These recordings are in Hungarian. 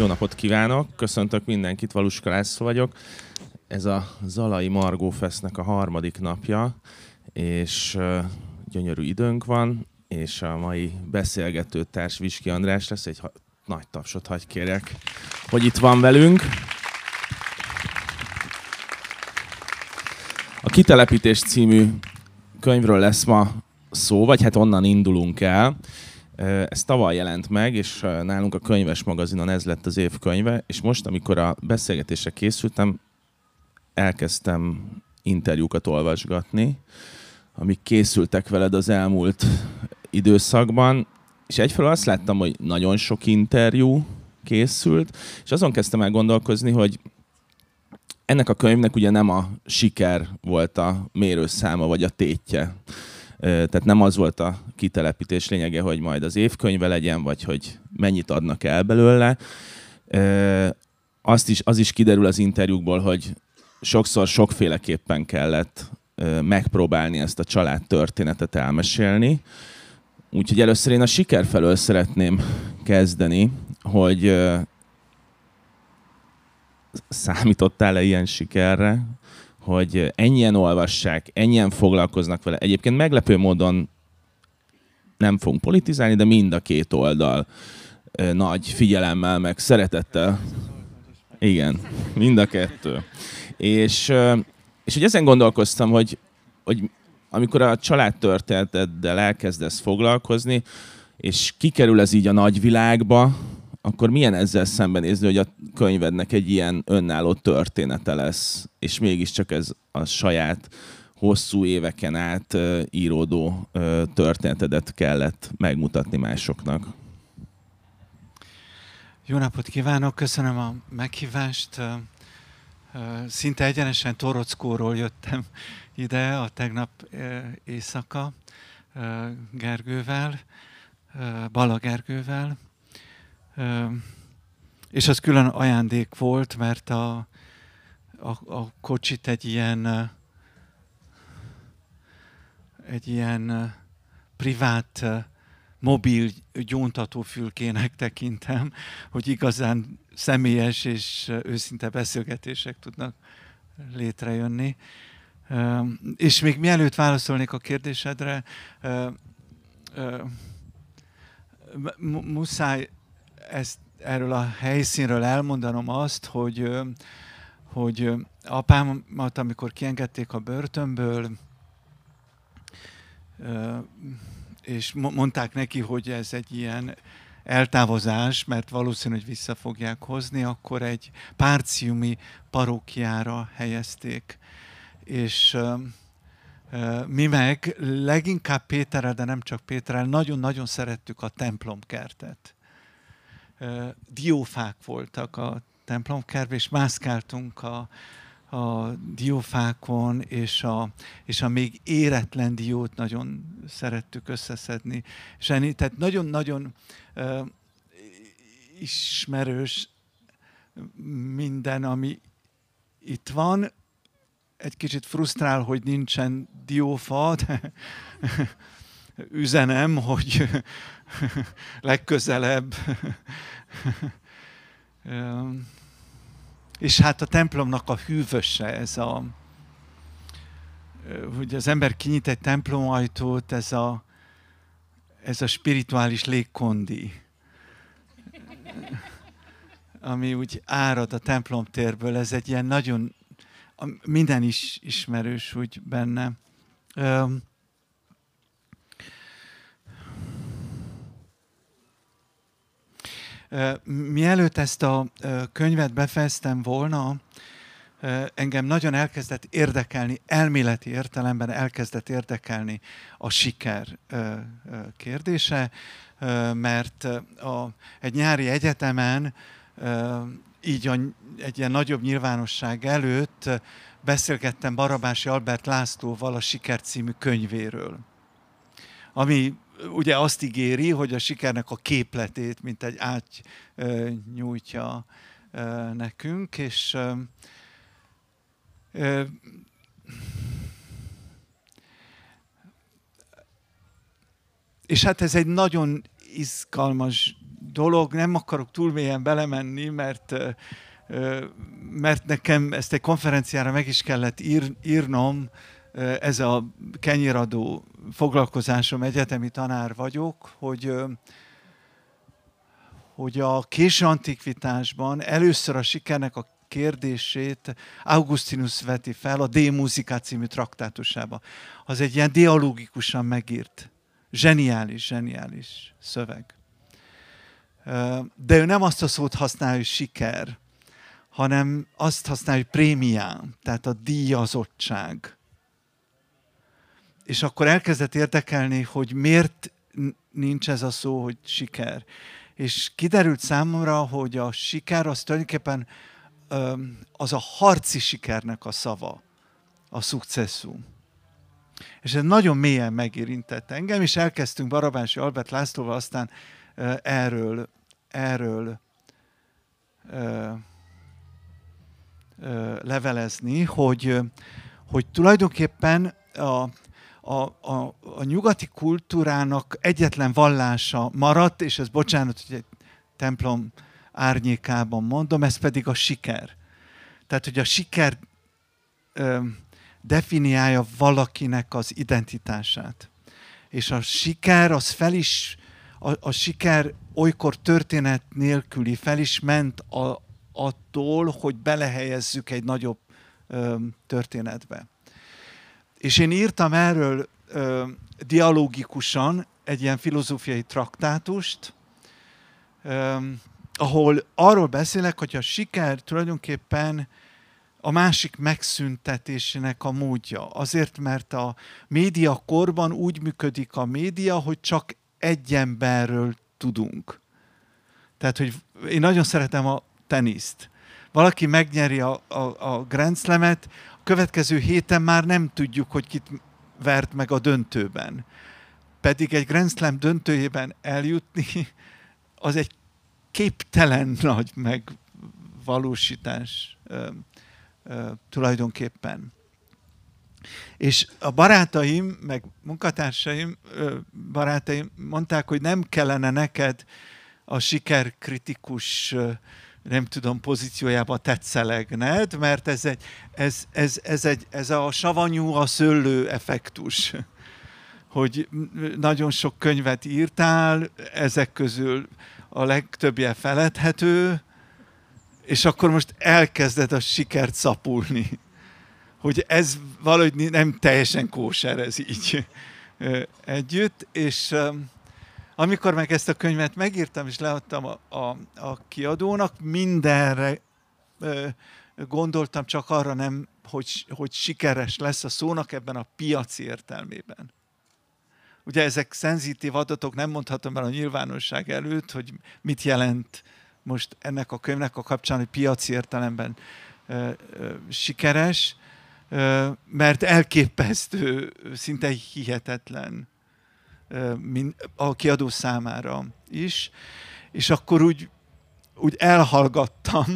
Jó napot kívánok, köszöntök mindenkit, Valuska László vagyok. Ez a Zalai Margófestnek a harmadik napja, és gyönyörű időnk van, és a mai beszélgető társ Visky András lesz, egy nagy tapsot hagy kérek, hogy itt van velünk. A Kitelepítés című könyvről lesz ma szó, vagy hát onnan indulunk el. Ez tavaly jelent meg, és nálunk a Könyvesmagazinon ez lett az évkönyve, és most, amikor a beszélgetésre készültem, elkezdtem interjúkat olvasgatni, amik készültek veled az elmúlt időszakban, és egyfelől azt láttam, hogy nagyon sok interjú készült, és azon kezdtem el gondolkozni, hogy ennek a könyvnek ugye nem a siker volt a mérőszáma, vagy a tétje. Tehát nem az volt a kitelepítés lényege, hogy majd az évkönyve legyen, vagy hogy mennyit adnak el belőle. Az is kiderül az interjúkból, hogy sokszor sokféleképpen kellett megpróbálni ezt a családtörténetet elmesélni. Úgyhogy először én a siker felől szeretném kezdeni, hogy számítottál-e ilyen sikerre, hogy ennyien olvassák, ennyien foglalkoznak vele. Egyébként meglepő módon nem fogunk politizálni, de mind a két oldal nagy figyelemmel, meg szeretettel. Igen, mind a kettő. És hogy ezen gondolkoztam, hogy amikor a családtörténeteddel elkezdesz foglalkozni, és kikerül ez így a nagyvilágba, akkor milyen ezzel szembenézni, hogy a könyvednek egy ilyen önálló története lesz, és mégiscsak ez a saját hosszú éveken át íródó történetedet kellett megmutatni másoknak. Jó napot kívánok, köszönöm a meghívást. Szinte egyenesen Torockóról jöttem ide a tegnap éjszaka Bala Gergővel. És az külön ajándék volt, mert a kocsit egy ilyen privát mobil gyóntatófülkének tekintem, hogy igazán személyes és őszinte beszélgetések tudnak létrejönni. És még mielőtt válaszolnék a kérdésedre, muszáj erről a helyszínről elmondanom azt, hogy apámat, amikor kiengedték a börtönből, és mondták neki, hogy ez egy ilyen eltávozás, mert valószínű, hogy vissza fogják hozni, akkor egy párciumi parókiára helyezték. És mi meg leginkább Péterrel, de nem csak Péterrel, nagyon-nagyon szerettük a templomkertet. Diófák voltak a templomkertben, és mászkáltunk a diófákon, és a még éretlen diót nagyon szerettük összeszedni. És tehát nagyon-nagyon ismerős minden, ami itt van. Egy kicsit frusztrál, hogy nincsen diófa, de üzenem, hogy legközelebb. És hát a templomnak a hűvöse, ez a, hogy az ember kinyit egy templomajtót, ez a spirituális légkondi, ami úgy árad a templomtérből, ez egy ilyen nagyon, minden is ismerős úgy benne. Mielőtt ezt a könyvet befejeztem volna, engem nagyon elkezdett érdekelni, elméleti értelemben elkezdett érdekelni a siker kérdése, mert egy nyári egyetemen így egy ilyen nagyobb nyilvánosság előtt beszélgettem Barabási Albert Lászlóval a Siker című könyvéről, ami ugye azt ígéri, hogy a sikernek a képletét, mint egy ágy nyújtja nekünk, és hát ez egy nagyon izgalmas dolog, nem akarok túl mélyen belemenni, mert nekem ezt egy konferenciára meg is kellett írnom, ez a kenyéradó foglalkozásom, egyetemi tanár vagyok, hogy a késő antikvitásban először a sikernek a kérdését Augustinus veti fel a De Musica című traktátusában. Az egy ilyen dialógikusan megírt, zseniális szöveg. De ő nem azt a szót használja, hogy siker, hanem azt használja, hogy prémiám, tehát a díjazottság. És akkor elkezdett érdekelni, hogy miért nincs ez a szó, hogy siker. És kiderült számomra, hogy a siker az tulajdonképpen az a harci sikernek a szava, a szuccessum. És ez nagyon mélyen megérintett engem, és elkezdtünk Barabási Albert Lászlóval aztán erről levelezni, hogy tulajdonképpen a nyugati kultúrának egyetlen vallása maradt, és ez bocsánat, hogy egy templom árnyékában mondom, ez pedig a siker. Tehát, hogy a siker definiálja valakinek az identitását. És a siker, siker olykor történet nélküli fel is ment attól, hogy belehelyezzük egy nagyobb történetbe. És én írtam erről dialógikusan egy ilyen filozófiai traktátust, ahol arról beszélek, hogy a siker tulajdonképpen a másik megszüntetésének a módja. Azért, mert a médiakorban úgy működik a média, hogy csak egy emberről tudunk. Tehát, hogy én nagyon szeretem a teniszt. Valaki megnyeri a Grand Slamet, a következő héten már nem tudjuk, hogy kit vert meg a döntőben. Pedig egy Grand Slam döntőjében eljutni, az egy képtelen nagy megvalósítás tulajdonképpen. És a barátaim, meg munkatársaim, barátaim mondták, hogy nem kellene neked a sikerkritikus pozíciójába tetszelegned, mert ez a savanyú, a szőlő effektus. Hogy nagyon sok könyvet írtál, ezek közül a legtöbbje feledhető, és akkor most elkezded a sikert szapulni. Hogy ez valahogy nem teljesen kóser, ez így együtt, és amikor meg ezt a könyvet megírtam, és leadtam a kiadónak, mindenre gondoltam, csak arra nem, hogy sikeres lesz a szónak ebben a piaci értelmében. Ugye ezek szenzitív adatok, nem mondhatom el a nyilvánosság előtt, hogy mit jelent most ennek a könyvnek a kapcsán, hogy piaci értelemben sikeres, mert elképesztő, szinte hihetetlen a kiadó számára is. És akkor úgy elhallgattam,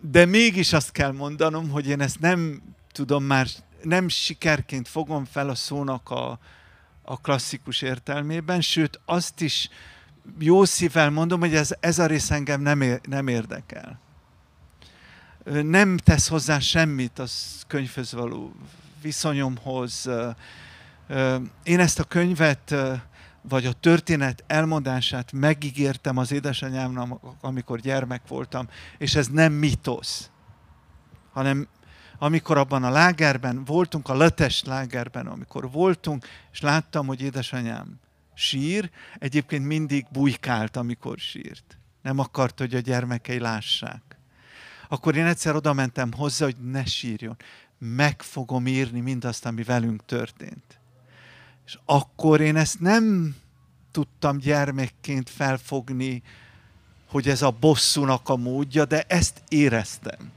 de mégis azt kell mondanom, hogy én ezt nem tudom már, nem sikerként fogom fel a szónak a klasszikus értelmében, sőt azt is jó szívvel mondom, hogy ez a rész engem nem érdekel. Nem tesz hozzá semmit a könyvhöz való viszonyomhoz. Én ezt a könyvet, vagy a történet elmondását megígértem az édesanyámnak, amikor gyermek voltam, és ez nem mitosz, hanem amikor abban a lágerben voltunk, a Lötes lágerben, amikor voltunk, és láttam, hogy édesanyám sír, egyébként mindig bujkált, amikor sírt. Nem akart, hogy a gyermekei lássák. Akkor én egyszer oda mentem hozzá, hogy ne sírjon. Meg fogom írni mindazt, ami velünk történt. És akkor én ezt nem tudtam gyermekként felfogni, hogy ez a bosszúnak a módja, de ezt éreztem.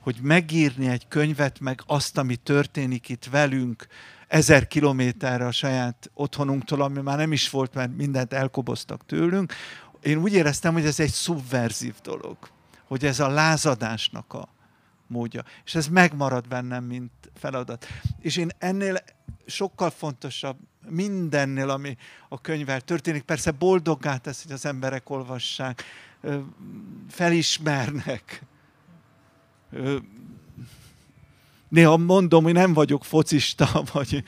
Hogy megírni egy könyvet, meg azt, ami történik itt velünk, 1000 kilométerre a saját otthonunktól, ami már nem is volt, mert mindent elkoboztak tőlünk. Én úgy éreztem, hogy ez egy szubverzív dolog, hogy ez a lázadásnak a módja. És ez megmarad bennem, mint feladat. És én ennél sokkal fontosabb mindennél, ami a könyvvel történik. Persze boldoggá tesz, hogy az emberek olvassák, felismernek. Néha mondom, hogy nem vagyok focista, vagy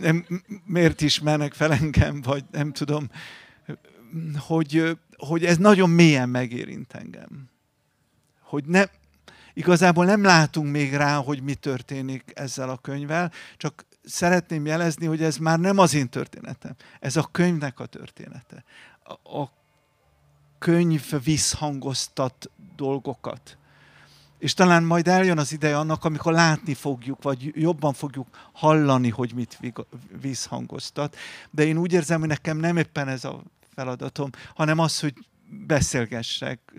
nem, miért ismernek fel engem, vagy nem tudom, hogy ez nagyon mélyen megérint engem. Hogy igazából nem látunk még rá, hogy mi történik ezzel a könyvvel, csak szeretném jelezni, hogy ez már nem az én történetem, ez a könyvnek a története. A könyv visszhangoztat dolgokat. És talán majd eljön az ideje annak, amikor látni fogjuk, vagy jobban fogjuk hallani, hogy mit visszhangoztat. De én úgy érzem, hogy nekem nem éppen ez a feladatom, hanem az, hogy beszélgessek,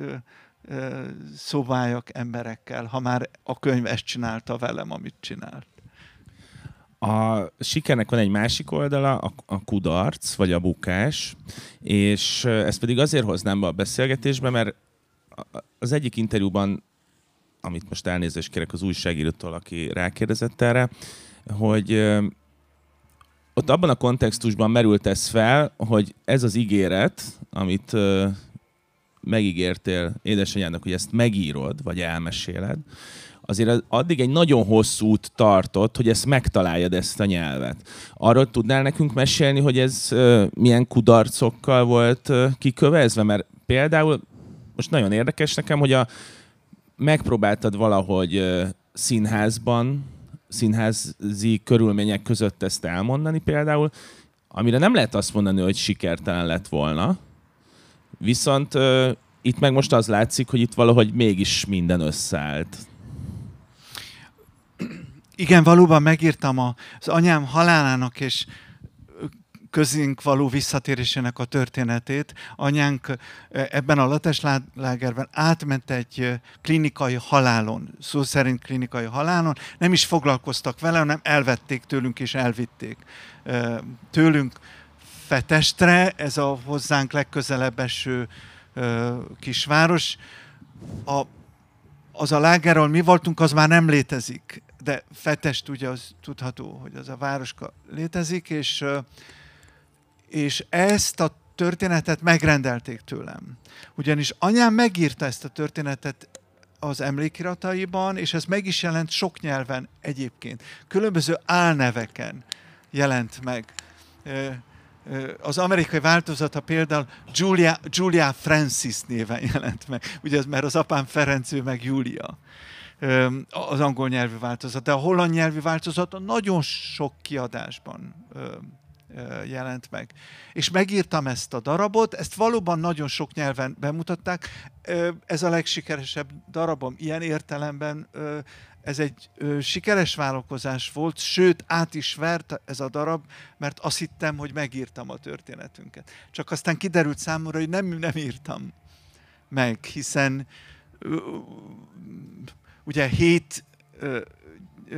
szobáljak emberekkel, ha már a könyv ezt csinálta velem, amit csinált. A sikernek van egy másik oldala, a kudarc, vagy a bukás, és ezt pedig azért hoznám be a beszélgetésbe, mert az egyik interjúban, amit most elnézést kérek az újságírótól, aki rákérdezett erre, hogy ott abban a kontextusban merült ez fel, hogy ez az ígéret, amit megígértél édesanyádnak, hogy ezt megírod, vagy elmeséled, azért addig egy nagyon hosszú út tartott, hogy ezt megtaláljad, ezt a nyelvet. Arról tudnál nekünk mesélni, hogy ez milyen kudarcokkal volt kikövezve? Mert például most nagyon érdekes nekem, hogy megpróbáltad valahogy színházban, színházi körülmények között ezt elmondani például, amire nem lehet azt mondani, hogy sikertelen lett volna, viszont itt meg most az látszik, hogy itt valahogy mégis minden összeállt. Igen, valóban megírtam az anyám halálának és közénk való visszatérésének a történetét. Anyánk ebben a Lateslátlágerben átment egy klinikai halálon, szó szerint klinikai halálon. Nem is foglalkoztak vele, hanem elvették tőlünk és elvitték tőlünk Fetestre, ez a hozzánk legközelebb eső kisváros. Az a láger, ahol mi voltunk, az már nem létezik. De Fetest ugye az tudható, hogy az a városka létezik, és ezt a történetet megrendelték tőlem. Ugyanis anyám megírta ezt a történetet az emlékirataiban, és ez meg is jelent sok nyelven egyébként. Különböző álneveken jelent meg. Az amerikai változata például Julia Francis néven jelent meg. Ugye ez, mert az apám Ferenc, ő meg Júlia. Az angol nyelvű változat, de a holland nyelvű változat nagyon sok kiadásban jelent meg. És megírtam ezt a darabot, ezt valóban nagyon sok nyelven bemutatták. Ez a legsikeresebb darabom. Ilyen értelemben ez egy sikeres vállalkozás volt, sőt, át is vert ez a darab, mert azt hittem, hogy megírtam a történetünket. Csak aztán kiderült számomra, hogy nem írtam meg, hiszen ugye 7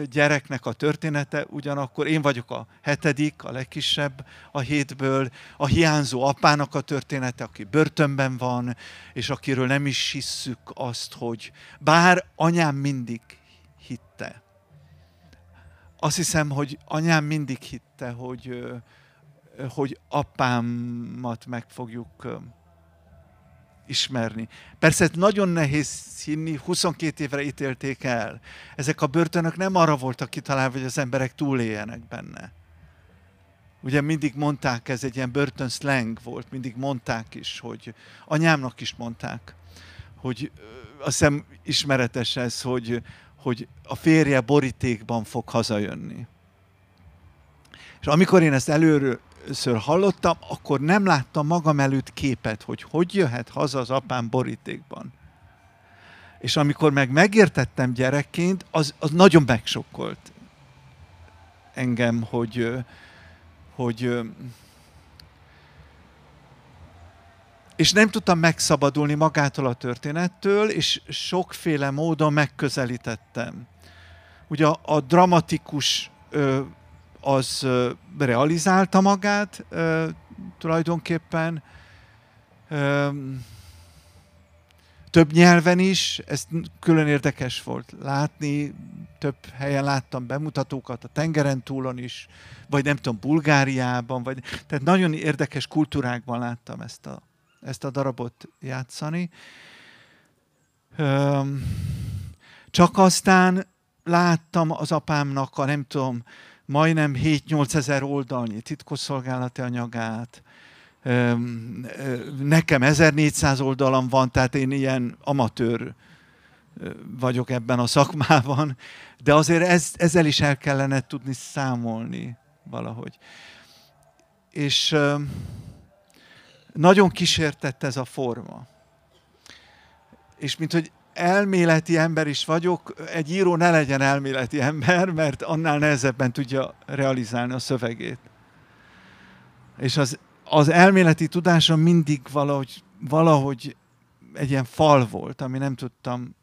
gyereknek a története, ugyanakkor én vagyok a 7., a legkisebb a 7-ből, a hiányzó apának a története, aki börtönben van, és akiről nem is hisszük azt, hogy bár anyám mindig hitte. Azt hiszem, hogy anyám mindig hitte, hogy apámat meg fogjuk ismerni. Persze nagyon nehéz hinni, 22 évre ítélték el. Ezek a börtönök nem arra voltak kitalálva, hogy az emberek túléljenek benne. Ugye mindig mondták, ez egy ilyen börtön slang volt, mindig mondták is, hogy anyámnak is mondták, hogy azt hiszem ismeretes ez, hogy a férje borítékban fog hazajönni. És amikor én ezt először hallottam, akkor nem láttam magam előtt képet, hogy jöhet haza az apám borítékban. És amikor meg megértettem gyerekként, az nagyon megsokkolt engem, hogy és nem tudtam megszabadulni magától a történettől, és sokféle módon megközelítettem. Ugye a dramatikus az realizálta magát tulajdonképpen. több nyelven is, ez külön érdekes volt látni, több helyen láttam bemutatókat, a tengeren túlon is, vagy nem tudom, Bulgáriában, vagy, tehát nagyon érdekes kultúrákban láttam ezt a darabot játszani. Csak aztán láttam az apámnak a nem tudom, majdnem 7-8 ezer oldalnyi titkosszolgálati anyagát. Nekem 1400 oldalam van, tehát én ilyen amatőr vagyok ebben a szakmában, de azért ezzel is el kellene tudni számolni valahogy. És nagyon kísértett ez a forma. És mint hogy elméleti ember is vagyok, egy író ne legyen elméleti ember, mert annál nehezebben tudja realizálni a szövegét. És az elméleti tudásom mindig valahogy egy ilyen fal volt, ami nem tudtam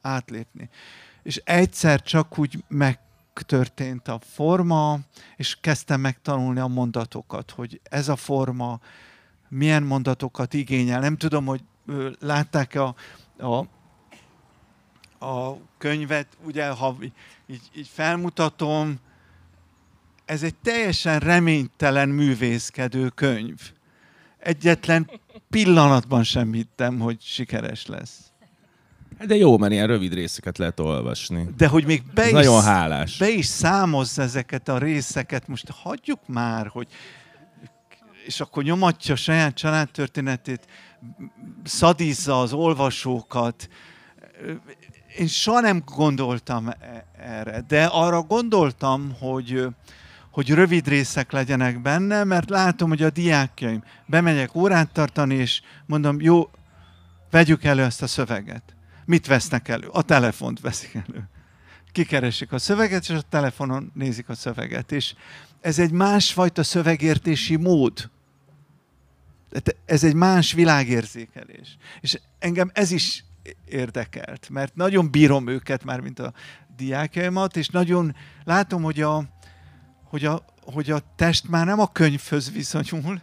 átlépni. És egyszer csak úgy megtörtént a forma, és kezdtem megtanulni a mondatokat, hogy ez a forma milyen mondatokat igényel. Nem tudom, hogy látták a könyvet, ugye, ha így felmutatom, ez egy teljesen reménytelen művészkedő könyv. Egyetlen pillanatban sem hittem, hogy sikeres lesz. De jó, mert ilyen rövid részeket lehet olvasni. De hogy még be is számozz ezeket a részeket, most hagyjuk már, hogy... És akkor nyomatja saját családtörténetét, szadizza az olvasókat. Én soha nem gondoltam erre, de arra gondoltam, hogy rövid részek legyenek benne, mert látom, hogy a diákjaim, bemegyek órát tartani, és mondom, jó, vegyük elő ezt a szöveget. Mit vesznek elő? A telefont veszik elő. Kikeresik a szöveget, és a telefonon nézik a szöveget. És ez egy másfajta szövegértési mód. Ez egy más világérzékelés. És engem ez is érdekelt, mert nagyon bírom őket, már mint a diákjaimat, és nagyon látom, hogy a test már nem a könyvhöz viszonyul,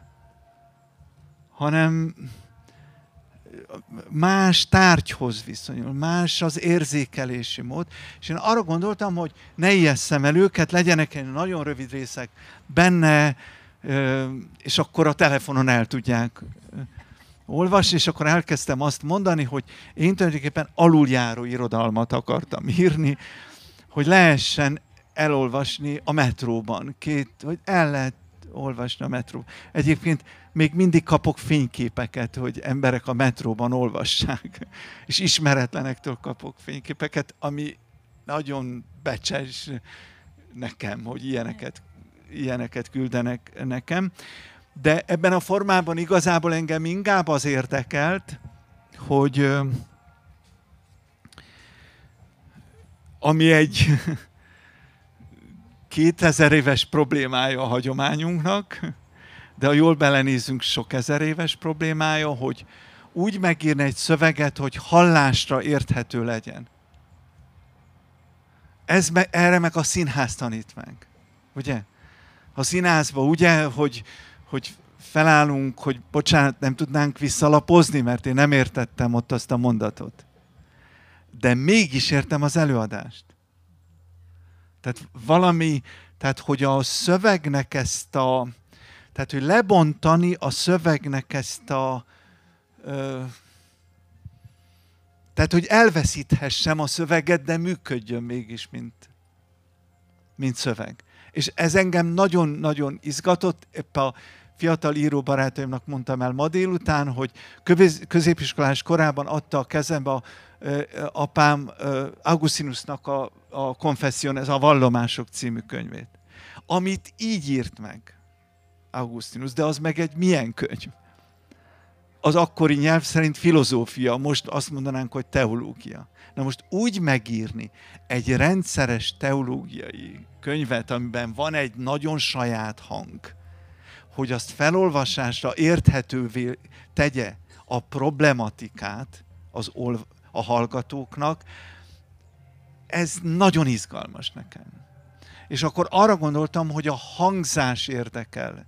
hanem más tárgyhoz viszonyul, más az érzékelési mód. És én arra gondoltam, hogy ne ijesszem el őket, legyenek egy nagyon rövid részek benne, és akkor a telefonon el tudják olvasni, és akkor elkezdtem azt mondani, hogy én tulajdonképpen aluljáró irodalmat akartam írni, hogy lehessen elolvasni a metróban. Hogy el lehet olvasni a metróban. Egyébként még mindig kapok fényképeket, hogy emberek a metróban olvassák. És ismeretlenektől kapok fényképeket, ami nagyon becses nekem, hogy ilyeneket küldenek nekem. De ebben a formában igazából engem inkább az érdekelt, hogy ami egy 2000 éves problémája a hagyományunknak, de ha jól belenézünk, sok ezer éves problémája, hogy úgy megírni egy szöveget, hogy hallásra érthető legyen. Erre meg a színház tanít meg. Ugye? A színházban, ugye, hogy felállunk, hogy bocsánat, nem tudnánk visszalapozni, mert én nem értettem ott azt a mondatot. De mégis értem az előadást. Tehát hogy a szövegnek tehát, hogy lebontani a szövegnek tehát, hogy elveszíthessem a szöveget, de működjön mégis, mint szöveg. És ez engem nagyon-nagyon izgatott. Épp a fiatal író barátaimnak mondtam el ma délután, hogy középiskolás korában adta a kezembe apám Augustinusnak a Confession, ez a Vallomások című könyvét. Amit így írt meg Augustinus, de az meg egy milyen könyv? Az akkori nyelv szerint filozófia, most azt mondanánk, hogy teológia. Na most úgy megírni egy rendszeres teológiai könyvet, amiben van egy nagyon saját hang, hogy azt felolvasásra érthetővé tegye a problematikát a hallgatóknak, ez nagyon izgalmas nekem. És akkor arra gondoltam, hogy a hangzás érdekel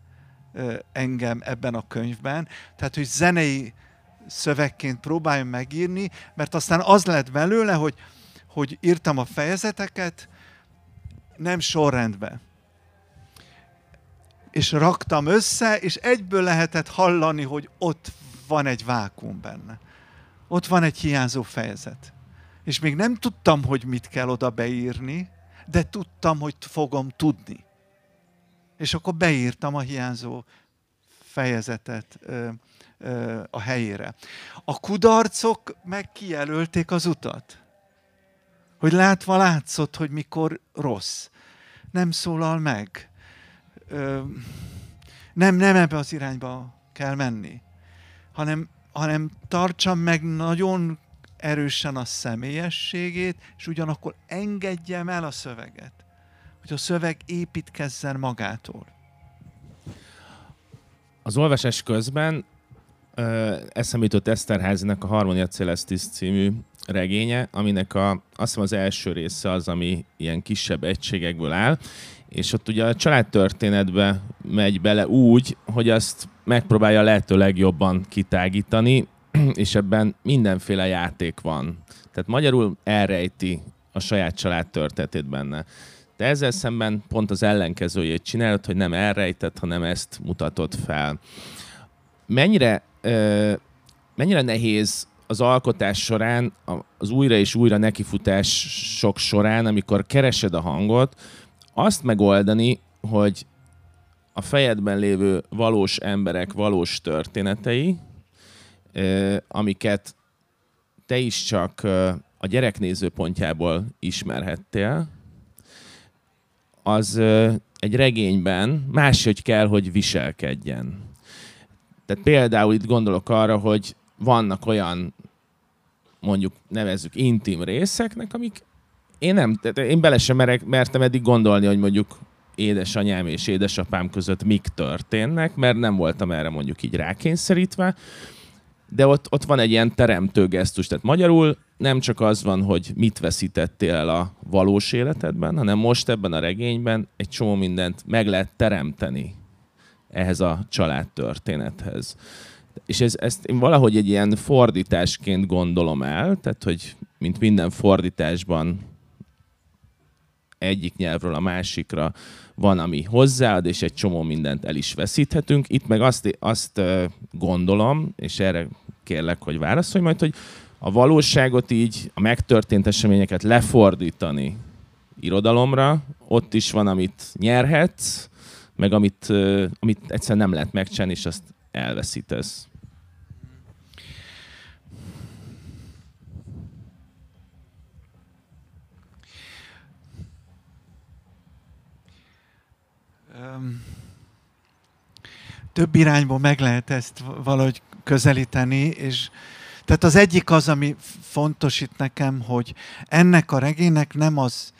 engem ebben a könyvben, tehát hogy zenei szövegként próbáljam megírni, mert aztán az lett belőle, hogy írtam a fejezeteket, nem sorrendben. És raktam össze, és egyből lehetett hallani, hogy ott van egy vákuum benne. Ott van egy hiányzó fejezet. És még nem tudtam, hogy mit kell oda beírni, de tudtam, hogy fogom tudni. És akkor beírtam a hiányzó fejezetet a helyére. A kudarcok meg kijelölték az utat. Hogy látva látszott, hogy mikor rossz. Nem szólal meg. Nem ebbe az irányba kell menni, hanem tartsam meg nagyon erősen a személyességét, és ugyanakkor engedjem el a szöveget, hogy a szöveg építkezzen magától. Az olvasás közben eszembe jutott Esterházynak a Harmonia Célesztis című regénye, aminek azt hiszem az első része az, ami ilyen kisebb egységekből áll, és ott ugye a családtörténetbe megy bele úgy, hogy azt megpróbálja lehető legjobban kitágítani, és ebben mindenféle játék van. Tehát magyarul elrejti a saját családtörténetét benne. De ezzel szemben pont az ellenkezőjét csinálod, hogy nem elrejtett, hanem ezt mutatod fel. Mennyire nehéz az alkotás során, az újra és újra nekifutások során, amikor keresed a hangot, azt megoldani, hogy a fejedben lévő valós emberek valós történetei, amiket te is csak a gyerek nézőpontjából ismerhettél, az egy regényben máshogy kell, hogy viselkedjen. Tehát például itt gondolok arra, hogy vannak olyan, mondjuk nevezzük intim részeknek, amik én bele sem mertem eddig gondolni, hogy mondjuk édesanyám és édesapám között mik történnek, mert nem voltam erre mondjuk így rákényszerítve, de ott van egy ilyen teremtő gesztus. Tehát magyarul nem csak az van, hogy mit veszítettél el a valós életedben, hanem most ebben a regényben egy csomó mindent meg lehet teremteni ehhez a családtörténethez. És ezt én valahogy egy ilyen fordításként gondolom el, tehát hogy mint minden fordításban egyik nyelvről a másikra van, ami hozzáad, és egy csomó mindent el is veszíthetünk. Itt meg azt gondolom, és erre kérlek, hogy válaszolj majd, hogy a valóságot így, a megtörtént eseményeket lefordítani irodalomra, ott is van, amit nyerhetsz, meg amit egyszerűen nem lehet megcsinálni, és azt elveszítesz. Több irányból meg lehet ezt valahogy közelíteni, és tehát az egyik az, ami fontos itt nekem, hogy ennek a regénynek nem az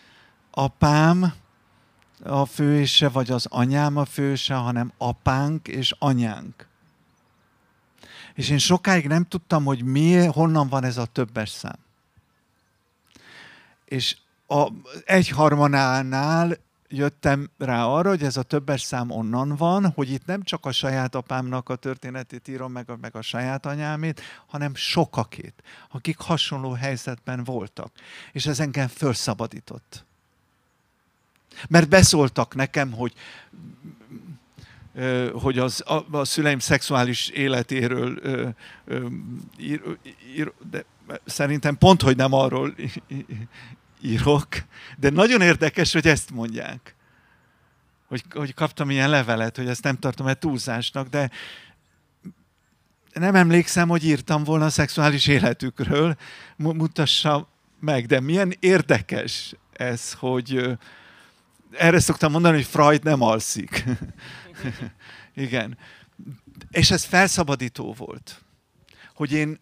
apám a főhőse, vagy az anyám a főhőse, hanem apánk és anyánk. És én sokáig nem tudtam, hogy honnan van ez a többes szám. És egyharmadánál jöttem rá arra, hogy ez a többes szám onnan van, hogy itt nem csak a saját apámnak a történetét írom, meg a saját anyámét, hanem sokakét, akik hasonló helyzetben voltak. És ez engem felszabadított. Mert beszóltak nekem, hogy a szüleim szexuális életéről de szerintem pont, hogy nem arról írok, de nagyon érdekes, hogy ezt mondják. Hogy kaptam ilyen levelet, hogy ezt nem tartom egy túlzásnak, de nem emlékszem, hogy írtam volna a szexuális életükről. Mutassa meg, de milyen érdekes ez, hogy erre szoktam mondani, hogy Freud nem alszik. Igen. És ez felszabadító volt, hogy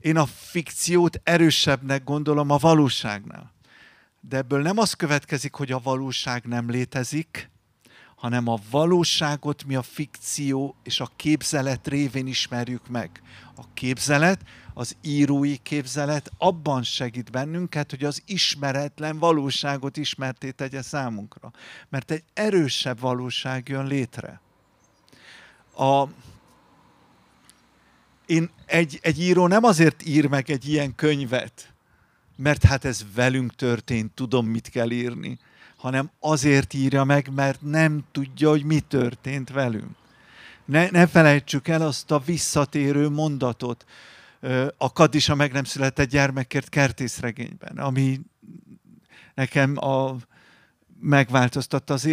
én a fikciót erősebbnek gondolom a valóságnál. De ebből nem az következik, hogy a valóság nem létezik, hanem a valóságot mi a fikció és a képzelet révén ismerjük meg. A képzelet, az írói képzelet abban segít bennünket, hogy az ismeretlen valóságot ismertté tegye számunkra. Mert egy erősebb valóság jön létre. Egy író nem azért ír meg egy ilyen könyvet, mert hát ez velünk történt, tudom, mit kell írni, hanem azért írja meg, mert nem tudja, hogy mi történt velünk. Ne felejtsük el azt a visszatérő mondatot a Kaddis a meg nem született gyermekért Kertész regényben, ami nekem megváltoztatta az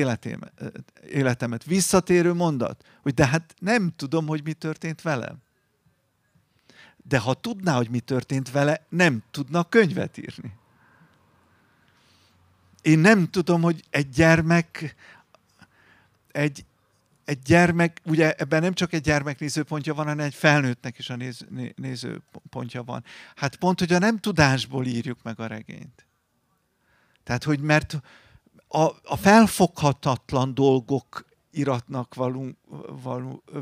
életemet. Visszatérő mondat, hogy de hát nem tudom, hogy mi történt velem. De ha tudná, hogy mi történt vele, nem tudna könyvet írni. Én nem tudom, hogy egy gyermek, ugye ebben nem csak egy gyermek nézőpontja van, hanem egy felnőttnek is a nézőpontja van. Hát pont, hogy a nem tudásból írjuk meg a regényt. Tehát, hogy mert a felfoghatatlan dolgok iratnak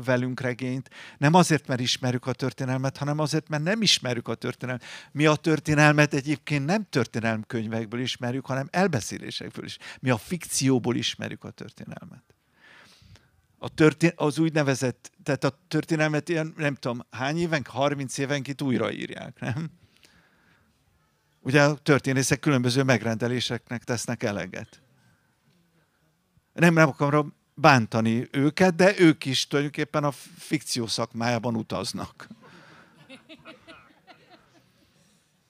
velünk regényt. Nem azért, mert ismerjük a történelmet, hanem azért, mert nem ismerjük a történelmet. Mi a történelmet egyébként nem történelemkönyvekből ismerjük, hanem elbeszélésekből is. Mi a fikcióból ismerjük a történelmet. Az úgynevezett, tehát a történelmet ilyen, nem tudom, hány éven, 30 évenként újraírják, nem? Ugye a történészek különböző megrendeléseknek tesznek eleget. Nem akarom bántani őket, de ők is tulajdonképpen a fikció szakmájában utaznak.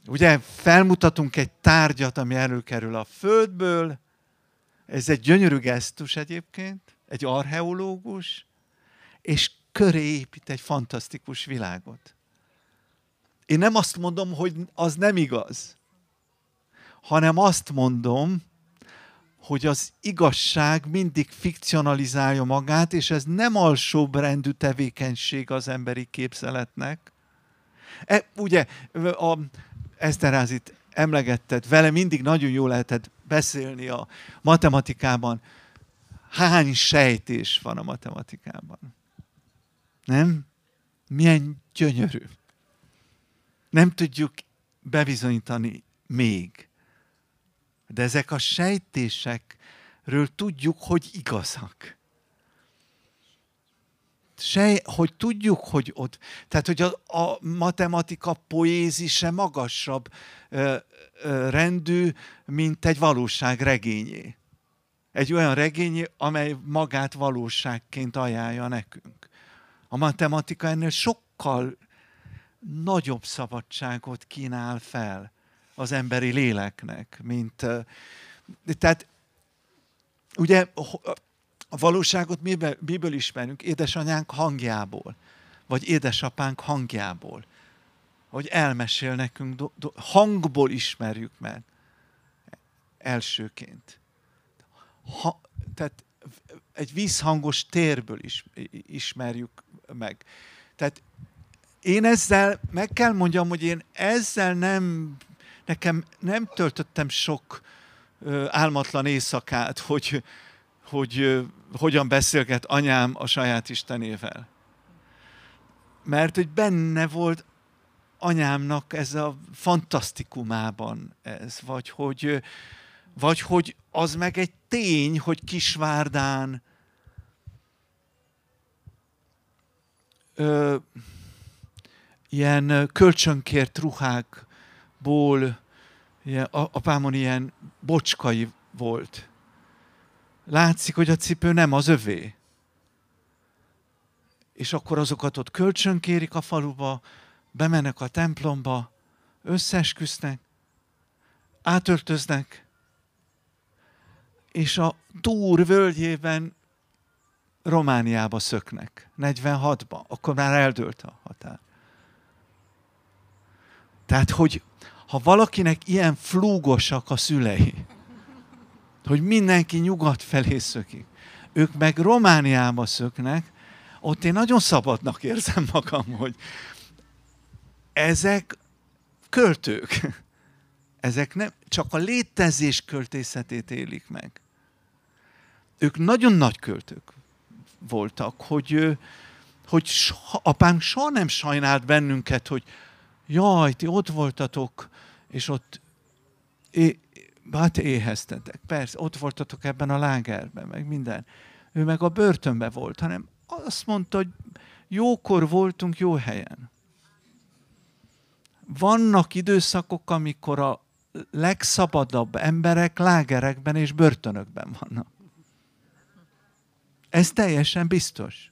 Ugye felmutatunk egy tárgyat, ami előkerül a földből, ez egy gyönyörű gesztus egyébként, egy archeológus, és köré épít egy fantasztikus világot. Én nem azt mondom, hogy az nem igaz, hanem azt mondom, hogy az igazság mindig fikcionalizálja magát, és ez nem alsóbrendű tevékenység az emberi képzeletnek. Ugye, Esterházit emlegetted, vele mindig nagyon jól lehetett beszélni a matematikában. Hány sejtés van a matematikában? Nem? Milyen gyönyörű. Nem tudjuk bebizonyítani még. De ezek a sejtésekről tudjuk, hogy igazak. Hogy tudjuk, hogy ott... Tehát, hogy a matematika poézise magasabb rendű, mint egy valóság regényé. Egy olyan regényé, amely magát valóságként ajánlja nekünk. A matematika ennél sokkal nagyobb szabadságot kínál fel az emberi léleknek, mint... Tehát ugye a valóságot miből ismerünk? Édesanyánk hangjából, vagy édesapánk hangjából, hogy elmesél nekünk, hangból ismerjük meg elsőként. Tehát egy vízhangos térből is ismerjük meg. Tehát én ezzel, meg kell mondjam, hogy én ezzel nem... Nekem nem töltöttem sok álmatlan éjszakát, hogy hogyan beszélget anyám a saját istenével. Mert hogy benne volt anyámnak ez a fantasztikumában ez, vagy hogy az meg egy tény, hogy Kisvárdán ilyen kölcsönkért ruhák ból, apámon ilyen bocskai volt. Látszik, hogy a cipő nem az övé. És akkor azokat ott kölcsönkérik a faluba, bemennek a templomba, összeesküsznek, átöltöznek, és a Túr völgyében Romániába szöknek, 46-ba. Akkor már eldőlt a határ. Tehát, hogy ha valakinek ilyen flúgosak a szülei, hogy mindenki nyugat felé szökik, ők meg Romániába szöknek, ott én nagyon szabadnak érzem magam, hogy ezek költők, ezek nem, csak a létezés költészetét élik meg. Ők nagyon nagy költők voltak, hogy apám soha nem sajnált bennünket, hogy jaj, ti ott voltatok, és ott hát éheztetek. Persze, ott voltatok ebben a lágerben, meg minden. Ő meg a börtönben volt, hanem azt mondta, hogy jókor voltunk jó helyen. Vannak időszakok, amikor a legszabadabb emberek lágerekben és börtönökben vannak. Ez teljesen biztos.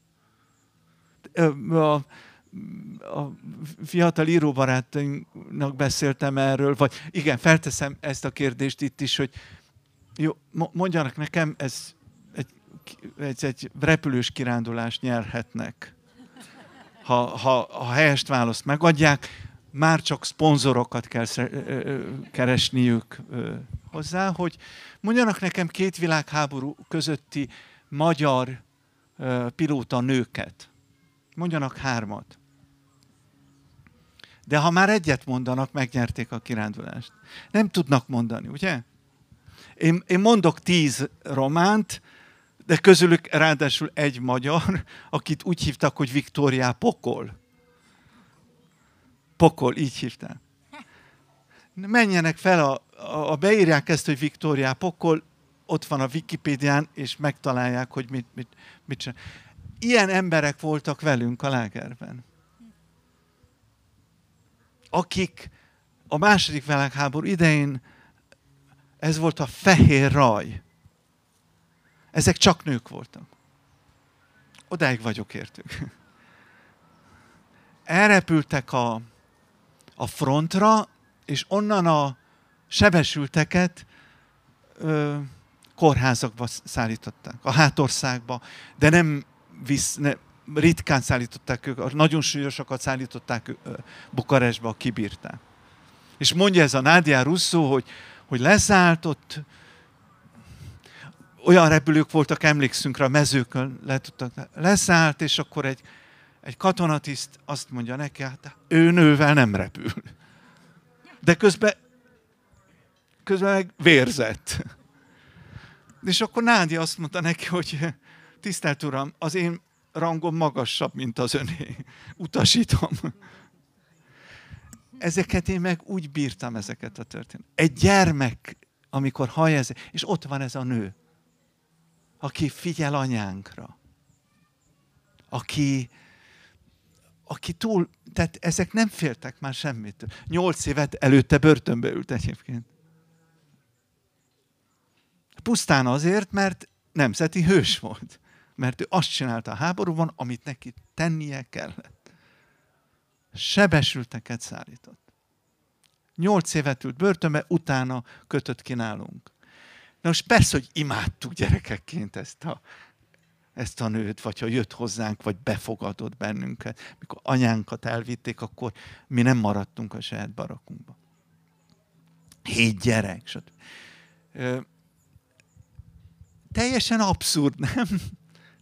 A fiatal íróbarátainknak beszéltem erről, vagy igen, felteszem ezt a kérdést itt is, hogy jó, mondjanak nekem, ez egy repülős kirándulást nyerhetnek. Ha a helyest választ megadják, már csak szponzorokat kell keresniük hozzá, hogy mondjanak nekem két világháború közötti magyar pilóta nőket. Mondjanak hármat. De ha már egyet mondanak, megnyerték a kirándulást. Nem tudnak mondani, ugye? Én mondok 10 románt, de közülük ráadásul egy magyar, akit úgy hívtak, hogy Victoria Pokol. Pokol, így hívták. Menjenek fel, beírják ezt, hogy Victoria Pokol, ott van a Wikipédián, és megtalálják, hogy mit csinál. Ilyen emberek voltak velünk a lágerben. Akik a második világháború idején, ez volt a fehér raj. Ezek csak nők voltak. Odáig vagyok értük. Elrepültek a frontra, és onnan a sebesülteket kórházakba szállították, a hátországba, de nem ritkán szállították őket, nagyon súlyosakat szállították Bukarestbe, kibírták. És mondja ez a Nádia Ruszó, hogy leszállt ott, olyan repülők voltak, emlékszünk rá, a mezőkön leszállt, és akkor egy katonatiszt azt mondja neki, hát ő nővel nem repül. De közben meg vérzett. És akkor Nádia azt mondta neki, hogy tisztelt Uram, az én rangom magasabb, mint az öné. Utasítom. Ezeket én meg úgy bírtam, ezeket a történetet. Egy gyermek, amikor hallja ez, és ott van ez a nő, aki figyel anyánkra, aki túl, tehát ezek nem féltek már semmitől. 8 évet előtte börtönbe ült egyébként. Pusztán azért, mert nemzeti hős volt. Mert ő azt csinálta a háborúban, amit neki tennie kellett. Sebesülteket szállított. 8 évet ült börtönbe, utána kötött ki nálunk. Na most persze, hogy imádtuk gyerekekként ezt a nőt, vagy ha jött hozzánk, vagy befogadott bennünket. Mikor anyánkat elvitték, akkor mi nem maradtunk a saját barakunkba. 7 gyerek, stb. Teljesen abszurd, nem?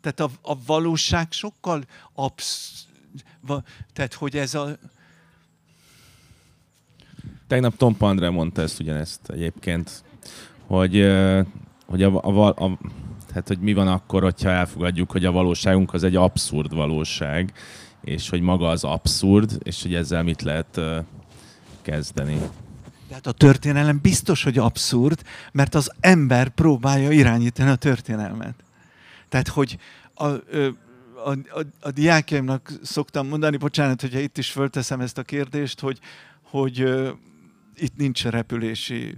Tehát a valóság sokkal tehát, hogy ez a... Tegnap Tompa Andrea mondta ezt ugyanezt egyébként, hogy mi van akkor, hogyha elfogadjuk, hogy a valóságunk az egy abszurd valóság, és hogy maga az abszurd, és hogy ezzel mit lehet kezdeni. Tehát a történelem biztos, hogy abszurd, mert az ember próbálja irányítani a történelmet. Tehát, hogy a diákjaimnak szoktam mondani, bocsánat, hogyha itt is fölteszem ezt a kérdést, hogy itt nincs repülési,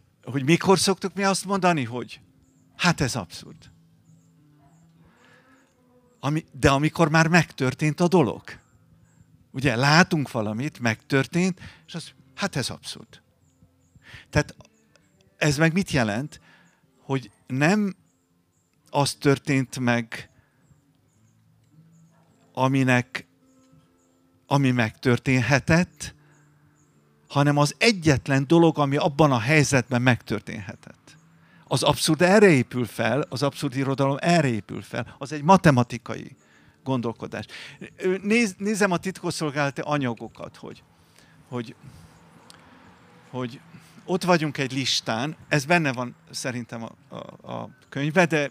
hogy mikor szoktuk mi azt mondani, hogy hát ez abszurd. De amikor már megtörtént a dolog. Ugye látunk valamit, megtörtént, és azt mondjuk, hát ez abszurd. Tehát ez meg mit jelent? Hogy nem az történt meg, ami megtörténhetett, hanem az egyetlen dolog, ami abban a helyzetben megtörténhetett. Az abszurd erre épül fel, az abszurd irodalom erre épül fel, az egy matematikai gondolkodás. Nézem a titkosszolgálati anyagokat, hogy ott vagyunk egy listán, ez benne van szerintem a könyvben, de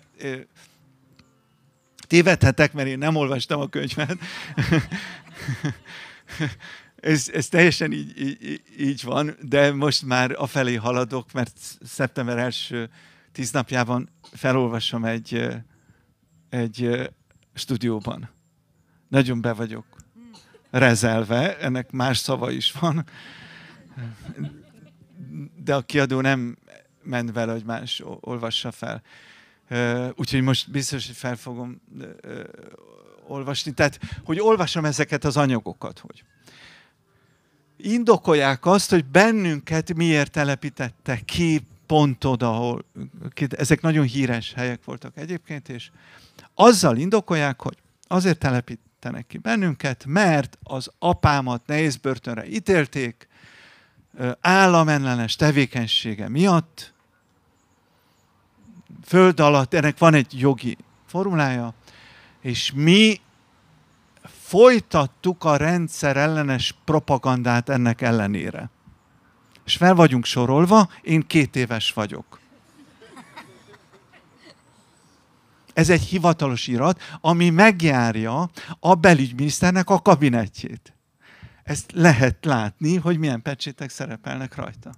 tévedhetek, mert én nem olvastam a könyvet. ez teljesen így van, de most már afelé haladok, mert szeptember első 10 napjában felolvasom egy stúdióban. Nagyon be vagyok rezelve, ennek más szava is van, de a kiadó nem ment vele, hogy más olvassa fel. Úgyhogy most biztos, hogy fel fogom olvasni. Tehát, hogy olvasom ezeket az anyagokat, hogy indokolják azt, hogy bennünket miért telepítette ki pont oda, ahol... Ezek nagyon híres helyek voltak egyébként, és azzal indokolják, hogy azért telepítenek ki bennünket, mert az apámat nehéz börtönre ítélték, államellenes tevékenysége miatt, föld alatt, ennek van egy jogi formulája, és mi folytattuk a rendszer ellenes propagandát ennek ellenére. És fel vagyunk sorolva, én 2 éves vagyok. Ez egy hivatalos irat, ami megjárja a belügyminiszternek a kabinetjét. Ezt lehet látni, hogy milyen pecsétek szerepelnek rajta.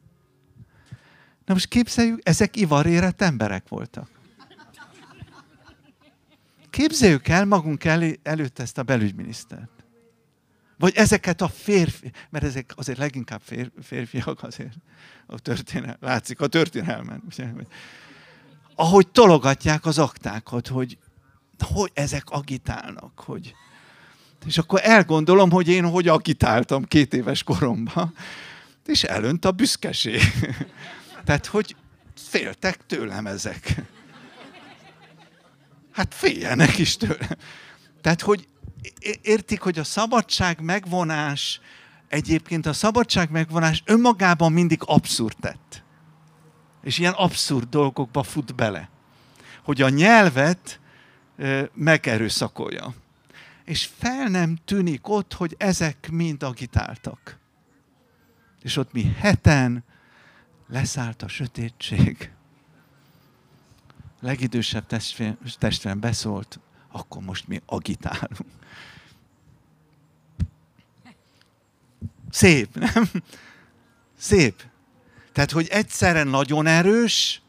Na most képzeljük, ezek ivarérett emberek voltak. Képzeljük el magunk előtt ezt a belügyminisztert. Vagy ezeket a férfi, mert ezek azért leginkább férfiak azért látszik a történelmen. Ugye? Ahogy tologatják az aktákat, hogy ezek agitálnak, hogy... És akkor elgondolom, hogy én hogy agitáltam 2 éves koromban, és elönt a büszkeség. Tehát, hogy féltek tőlem ezek. Hát féljenek is tőlem. Tehát, hogy értik, hogy a szabadság megvonás, egyébként a szabadság megvonás önmagában mindig abszurd tett. És ilyen abszurd dolgokba fut bele. Hogy a nyelvet megerőszakolja. És fel nem tűnik ott, hogy ezek mind agitáltak. És ott mi heten leszállt a sötétség. Legidősebb testvérem beszólt, akkor most mi agitálunk. Szép, nem? Szép. Tehát, hogy egyszerre nagyon erős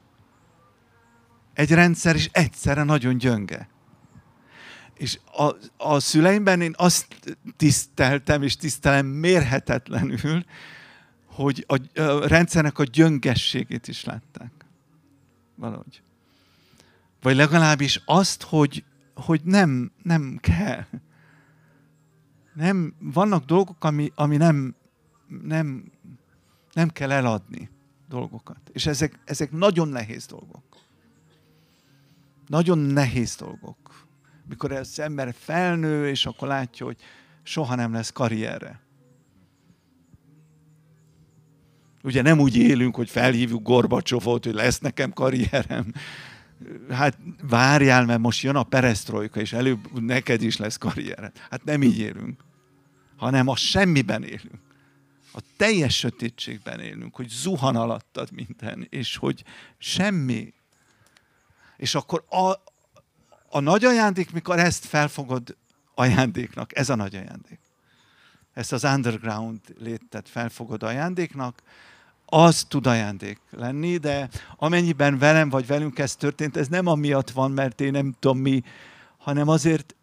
egy rendszer, és egyszerre nagyon gyönge. És a szüleimben én azt tiszteltem, és tisztelem mérhetetlenül, hogy a rendszernek a gyöngességét is látták. Valahogy. Vagy legalábbis azt, hogy nem kell. Nem, vannak dolgok, ami nem kell eladni dolgokat. És ezek nagyon nehéz dolgok. Nagyon nehéz dolgok. Mikor az ember felnő, és akkor látja, hogy soha nem lesz karrierre. Ugye nem úgy élünk, hogy felhívjuk Gorbacsovot, hogy lesz nekem karrierem. Hát várjál, mert most jön a perestrojka, és előbb neked is lesz karriered. Hát nem így élünk, hanem a semmiben élünk. A teljes sötétségben élünk, hogy zuhan alattad minden, és hogy semmi. És akkor a nagy ajándék, mikor ezt felfogod ajándéknak, ez a nagy ajándék. Ezt az underground létet felfogod ajándéknak, az tud ajándék lenni, de amennyiben velem vagy velünk ez történt, ez nem amiatt van, mert én nem tudom mi, hanem azért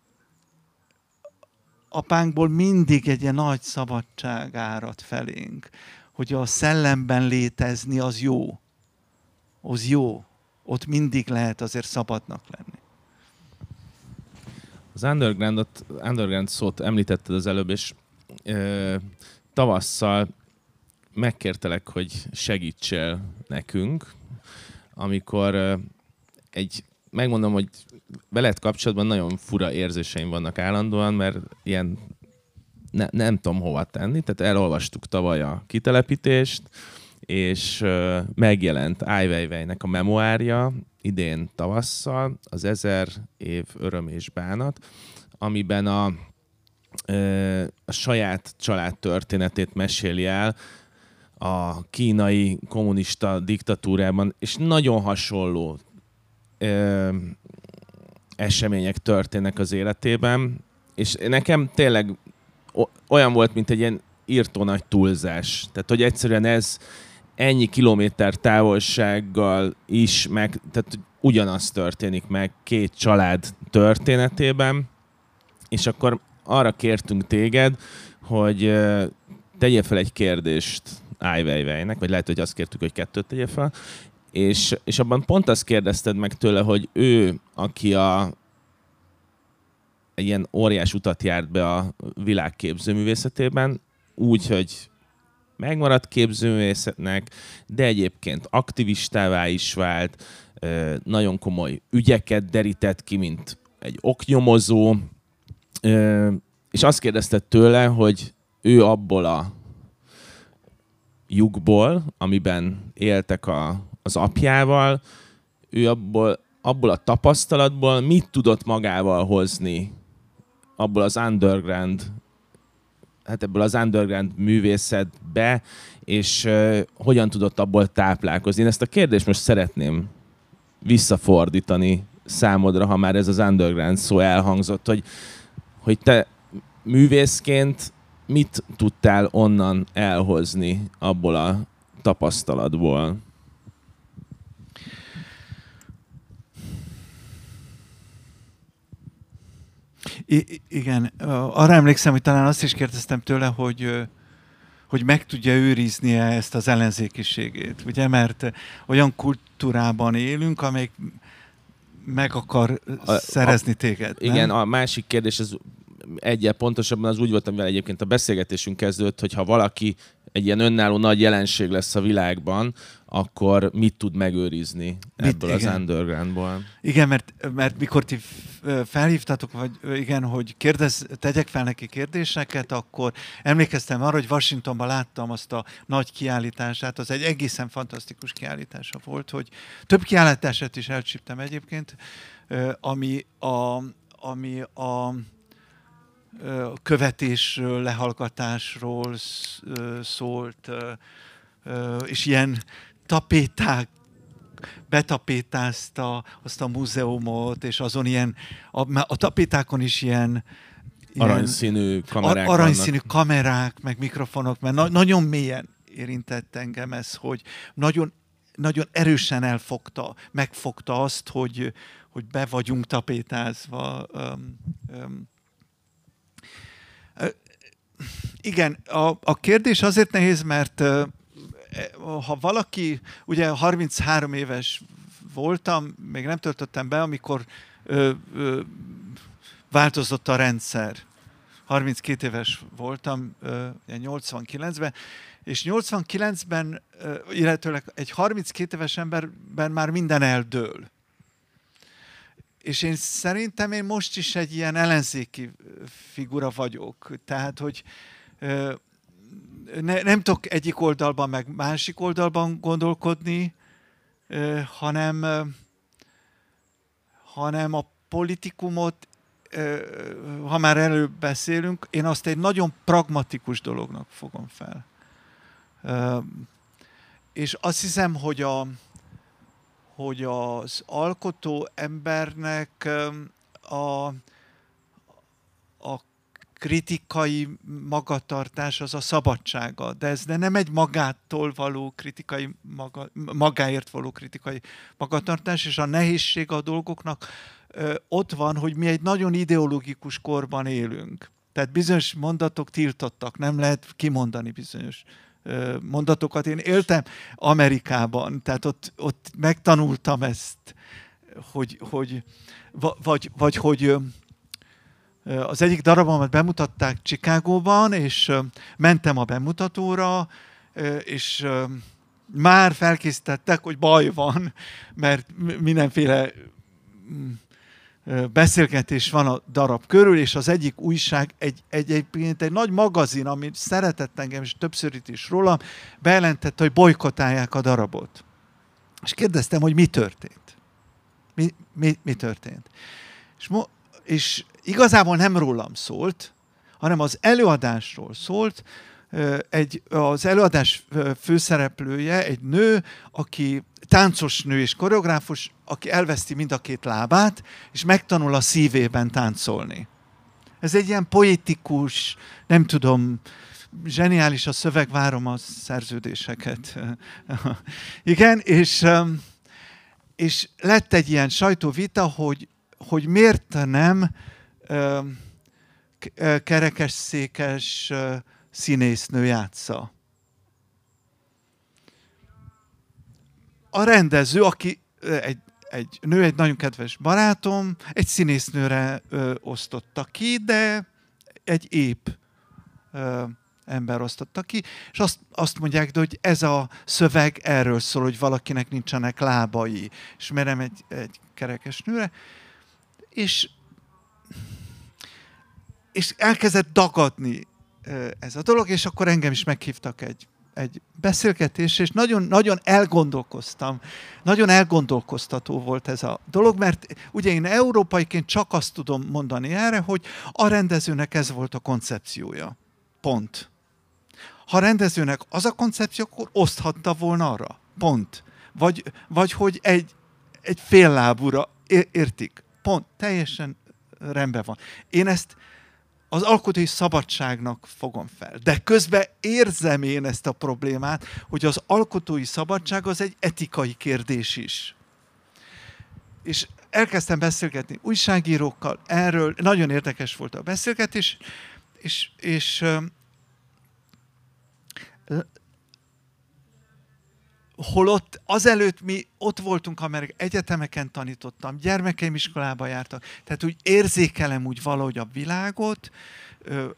apánkból mindig egy ilyen nagy szabadság árad felénk, hogy a szellemben létezni az jó. Az jó. Ott mindig lehet azért szabadnak lenni. Az underground szót említetted az előbb, és tavasszal megkértelek, hogy segítsél nekünk, amikor megmondom, hogy veled kapcsolatban nagyon fura érzéseim vannak állandóan, mert ilyen nem tudom hova tenni, tehát elolvastuk tavaly a Kitelepítést, és megjelent Ai Weiwei-nek a memoárja idén tavasszal, az 1000 év öröm és bánat, amiben a saját család történetét meséli el a kínai kommunista diktatúrában, és nagyon hasonló események történnek az életében, és nekem tényleg olyan volt, mint egy ilyen írtó nagy túlzás. Tehát, hogy egyszerűen ez ennyi kilométer távolsággal is tehát ugyanaz történik meg 2 család történetében, és akkor arra kértünk téged, hogy tegyél fel egy kérdést Ai Weiwei-nek, vagy lehet, hogy azt kértük, hogy kettőt tegyél fel, és abban pont azt kérdezted meg tőle, hogy ő, aki egy ilyen óriás utat járt be a világ képzőművészetében, úgy, hogy megmaradt képzőművészetnek, de egyébként aktivistává is vált, nagyon komoly ügyeket derített ki, mint egy oknyomozó, és azt kérdezte tőle, hogy ő abból a lyukból, amiben éltek az apjával, ő abból a tapasztalatból mit tudott magával hozni abból az underground, hát ebből az underground művészetbe, és hogyan tudott abból táplálkozni. Én ezt a kérdést most szeretném visszafordítani számodra, ha már ez az underground szó elhangzott, hogy te művészként mit tudtál onnan elhozni abból a tapasztalatból? Igen, arra emlékszem, hogy talán azt is kérdeztem tőle, hogy meg tudja őrizni ezt az ellenzékiségét, ugye? Mert olyan kultúrában élünk, amelyik meg akar szerezni téged. Igen, nem? A másik kérdés, az egyel pontosabban az úgy volt, amivel egyébként a beszélgetésünk kezdődött, hogy ha valaki egy ilyen önálló nagy jelenség lesz a világban, akkor mit tud megőrizni ebből az undergroundból? Igen, mert mikor ti felhívtatok, vagy igen, hogy tegyek fel neki kérdéseket, akkor emlékeztem arra, hogy Washingtonban láttam azt a nagy kiállítását, az egy egészen fantasztikus kiállítása volt, hogy több kiállítását is elcsíptem egyébként, ami a követésről, lehallgatásról szólt, és ilyen tapéták, betapétázta azt a múzeumot, és azon ilyen, a tapétákon is ilyen aranyszínű kamerák, meg mikrofonok, mert nagyon mélyen érintett engem ez, hogy nagyon, nagyon erősen megfogta azt, hogy be vagyunk tapétázva. Igen, a kérdés azért nehéz, mert ha valaki, ugye 33 éves voltam, még nem töltöttem be, amikor változott a rendszer. 32 éves voltam 89-ben, és 89-ben, illetőleg egy 32 éves emberben már minden eldől. És én szerintem most is egy ilyen ellenzéki figura vagyok. Tehát, hogy nem tudok egyik oldalban, meg másik oldalban gondolkodni, hanem a politikumot, ha már előbb beszélünk, én azt egy nagyon pragmatikus dolognak fogom fel. És azt hiszem, hogy hogy az alkotó embernek a kritikai magatartás az a szabadsága, de ez nem egy magától való kritikai, magáért való kritikai magatartás, és a nehézség a dolgoknak ott van, hogy mi egy nagyon ideológikus korban élünk. Tehát bizonyos mondatok tiltottak, nem lehet kimondani bizonyos mondatokat. Én éltem Amerikában, tehát ott megtanultam ezt, vagy hogy az egyik darabomat bemutatták Chicagóban, és mentem a bemutatóra, és már felkészítettek, hogy baj van, mert mindenféle beszélgetés van a darab körül, és az egyik újság, egy nagy magazin, ami szeretett engem, és többször itt is rólam, bejelentette, hogy bojkottálják a darabot. És kérdeztem, hogy mi történt. Mi történt? És igazából nem rólam szólt, hanem az előadásról szólt. Az előadás főszereplője egy nő, aki táncos nő és koreográfus, aki elveszti mind a két lábát, és megtanul a szívében táncolni. Ez egy ilyen poétikus, nem tudom, zseniális a szöveg, várom a szerződéseket. Igen, és lett egy ilyen sajtóvita, hogy miért nem kerekesszékes színésznő játssza. A rendező, aki egy nő, egy nagyon kedves barátom, egy színésznőre osztotta ki, de egy épp ember osztotta ki, és azt mondják, de hogy ez a szöveg erről szól, hogy valakinek nincsenek lábai, és merem egy kerekes nőre, és elkezdett dagadni ez a dolog, és akkor engem is meghívtak egy beszélgetés, és nagyon-nagyon elgondolkoztam. Nagyon elgondolkoztató volt ez a dolog, mert ugye én európaiként csak azt tudom mondani erre, hogy a rendezőnek ez volt a koncepciója. Pont. Ha a rendezőnek az a koncepció, akkor oszthatta volna arra. Pont. Vagy hogy egy fél lábúra értik. Pont. Teljesen rendben van. Én ezt az alkotói szabadságnak fogom fel. De közben érzem én ezt a problémát, hogy az alkotói szabadság az egy etikai kérdés is. És elkezdtem beszélgetni újságírókkal erről, nagyon érdekes volt a beszélgetés, és holott azelőtt mi ott voltunk, amelyek egyetemeken tanítottam, gyermekeim iskolába jártak, tehát úgy érzékelem úgy valahogy a világot,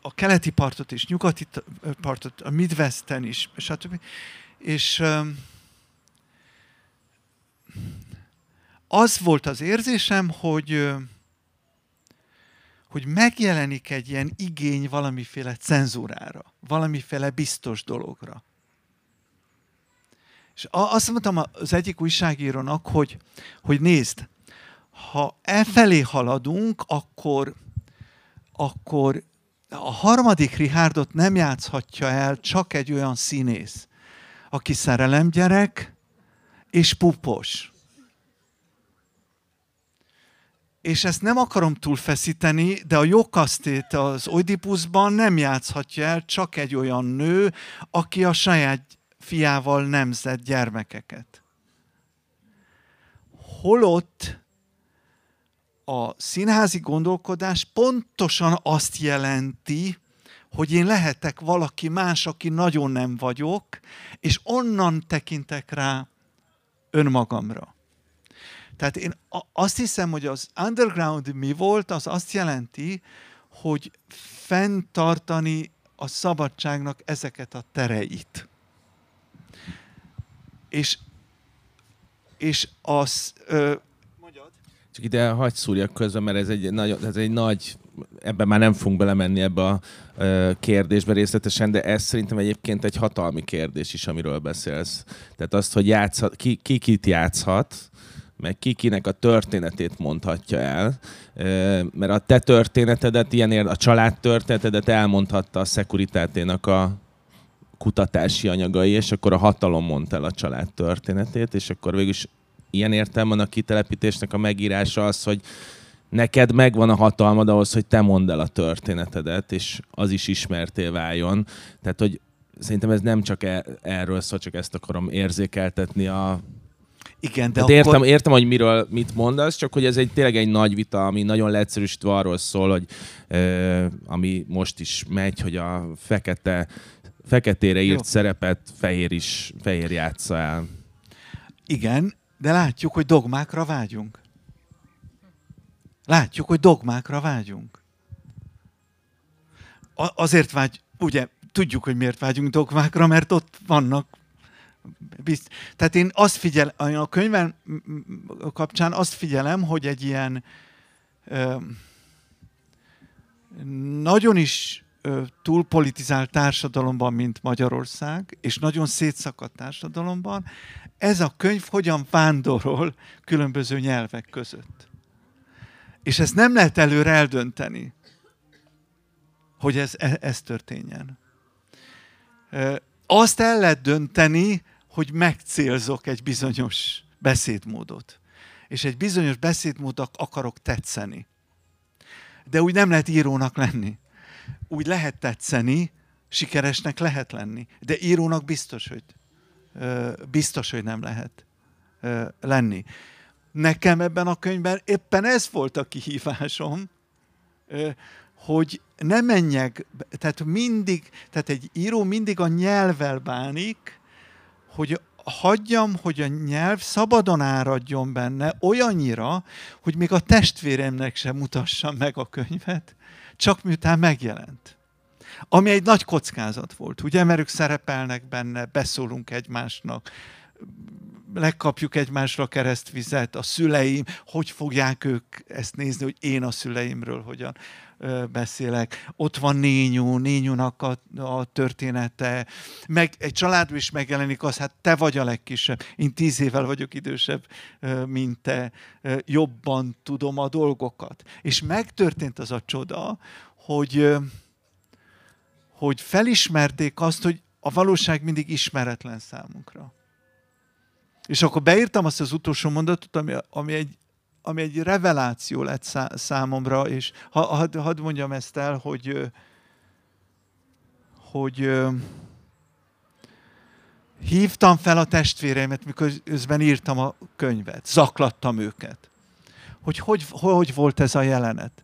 a keleti partot is, nyugati partot, a Midwesten is, stb. És az volt az érzésem, hogy megjelenik egy ilyen igény valamiféle cenzúrára, valamiféle biztos dologra. És azt mondtam az egyik újságírónak, hogy nézd, ha elfelé haladunk, akkor a harmadik Richardot nem játszhatja el csak egy olyan színész, aki szerelemgyerek és pupos. És ezt nem akarom túlfeszíteni, de a Jokasztét az Oidipuszban nem játszhatja el csak egy olyan nő, aki a saját fiával nemzett gyermekeket. Holott a színházi gondolkodás pontosan azt jelenti, hogy én lehetek valaki más, aki nagyon nem vagyok, és onnan tekintek rá önmagamra. Tehát én azt hiszem, hogy az underground mi volt, az azt jelenti, hogy fenntartani a szabadságnak ezeket a tereit. És az... Csak ide hadd szúrjak közben, mert ez egy nagy... Ebben már nem fogunk belemenni ebbe a kérdésbe részletesen, de ez szerintem egyébként egy hatalmi kérdés is, amiről beszélsz. Tehát azt, hogy játszhat, ki kit játszhat, meg kikinek a történetét mondhatja el, mert a te történetedet, a család történetedet elmondhatta a Securitáténak a kutatási anyagai, és akkor a hatalom mondta el a család történetét, és akkor végülis ilyen értelmen a kitelepítésnek a megírása az, hogy neked megvan a hatalmad ahhoz, hogy te mondd el a történetedet, és az is ismerté váljon. Tehát, hogy szerintem ez nem csak erről szól, csak ezt akarom érzékeltetni a... Igen, de akkor... értem, hogy mit mondasz, csak hogy ez tényleg egy nagy vita, ami nagyon leegyszerűsítve arról szól, hogy ami most is megy, hogy a feketére írt szerepet fehér játssza el. Igen, de látjuk, hogy dogmákra vágyunk. Azért ugye tudjuk, hogy miért vágyunk dogmákra, mert ott vannak. Tehát én azt figyelem, a könyvem kapcsán azt figyelem, hogy egy ilyen nagyon is túlpolitizált társadalomban, mint Magyarország, és nagyon szétszakadt társadalomban, ez a könyv hogyan vándorol különböző nyelvek között. És ezt nem lehet előre eldönteni, hogy ez történjen. Azt el lehet dönteni, hogy megcélzok egy bizonyos beszédmódot. És egy bizonyos beszédmódnak akarok tetszeni. De úgy nem lehet írónak lenni. Úgy lehet tetszeni, sikeresnek lehet lenni. De írónak biztos, hogy nem lehet lenni. Nekem ebben a könyvben éppen ez volt a kihívásom, hogy ne menjek, tehát egy író mindig a nyelvvel bánik, hogy hagyjam, hogy a nyelv szabadon áradjon benne olyannyira, hogy még a testvéremnek sem mutassam meg a könyvet, csak miután megjelent. Ami egy nagy kockázat volt, ugye, mert ők szerepelnek benne, beszólunk egymásnak, legkapjuk egymásra a keresztvizet, a szüleim, hogy fogják ők ezt nézni, hogy én a szüleimről hogyan beszélek. Ott van Nényú, Nényúnak a története, meg egy családban is megjelenik az, hát te vagy a legkisebb, én 10 évvel vagyok idősebb, mint te, jobban tudom a dolgokat. És megtörtént az a csoda, hogy felismerték azt, hogy a valóság mindig ismeretlen számunkra. És akkor beírtam azt az utolsó mondatot, ami egy reveláció lett számomra, és hadd mondjam ezt el, hogy hívtam fel a testvéreimet, miközben írtam a könyvet, zaklattam őket, hogy volt ez a jelenet.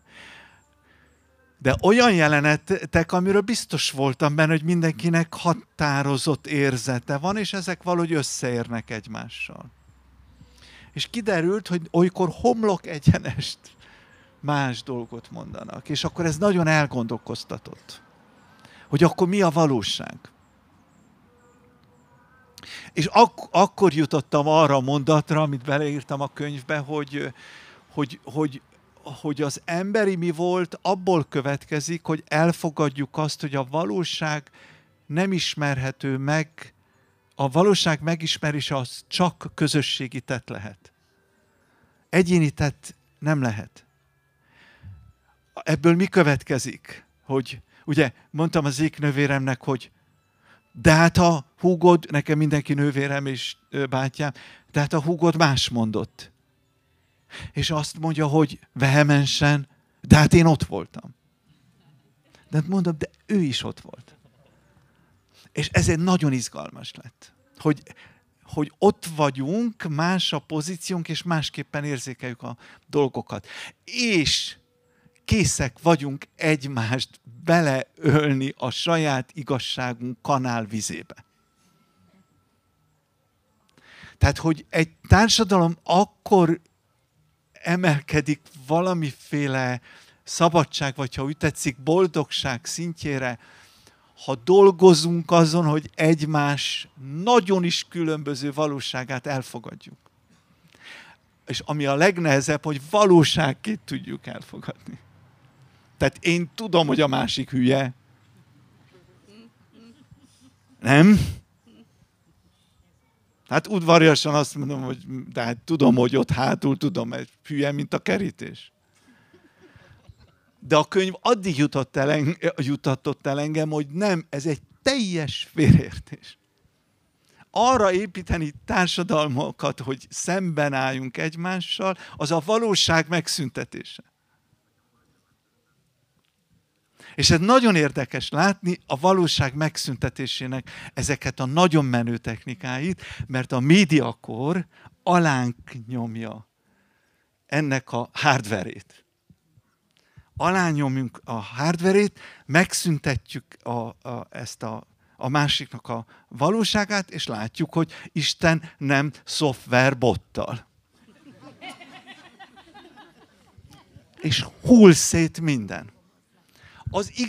De olyan jelenetek, amiről biztos voltam benne, hogy mindenkinek határozott érzete van, és ezek valahogy összeérnek egymással. És kiderült, hogy olykor homlok egyenest más dolgot mondanak. És akkor ez nagyon elgondolkoztatott, hogy akkor mi a valóság. És akkor jutottam arra a mondatra, amit beleírtam a könyvbe, hogy az emberi mi volt, abból következik, hogy elfogadjuk azt, hogy a valóság nem ismerhető meg, a valóság megismerése az csak közösségi tett lehet. Egyéni tett nem lehet. Ebből mi következik? Hogy, ugye mondtam az egyik nővéremnek, hogy de hát a húgod, nekem mindenki nővérem és bátyám, de hát a húgod más mondott. És azt mondja, hogy vehemensen, de hát én ott voltam. De mondom, de ő is ott volt. És ezért nagyon izgalmas lett, hogy ott vagyunk, más a pozíciónk, és másképpen érzékeljük a dolgokat. És készek vagyunk egymást beleölni a saját igazságunk kanálvizébe. Tehát, hogy egy társadalom akkor emelkedik valamiféle szabadság, vagy ha úgy tetszik, boldogság szintjére, ha dolgozunk azon, hogy egymás nagyon is különböző valóságát elfogadjuk. És ami a legnehezebb, hogy valóságként tudjuk elfogadni. Tehát én tudom, hogy a másik hülye. Nem? Hát udvariasan azt mondom, hogy de hát tudom, hogy ott hátul tudom, egy hülye, mint a kerítés. De a könyv addig jutatott el engem, hogy nem, ez egy teljes félreértés. Arra építeni társadalmakat, hogy szemben álljunk egymással, az a valóság megszüntetése. És ez nagyon érdekes látni a valóság megszüntetésének ezeket a nagyon menő technikáit, mert a médiakor alánk nyomja ennek a hardverét. Alányomjunk a hardverét, megszüntetjük ezt a másiknak a valóságát, és látjuk, hogy Isten nem szoftverbottal. És hull szét minden.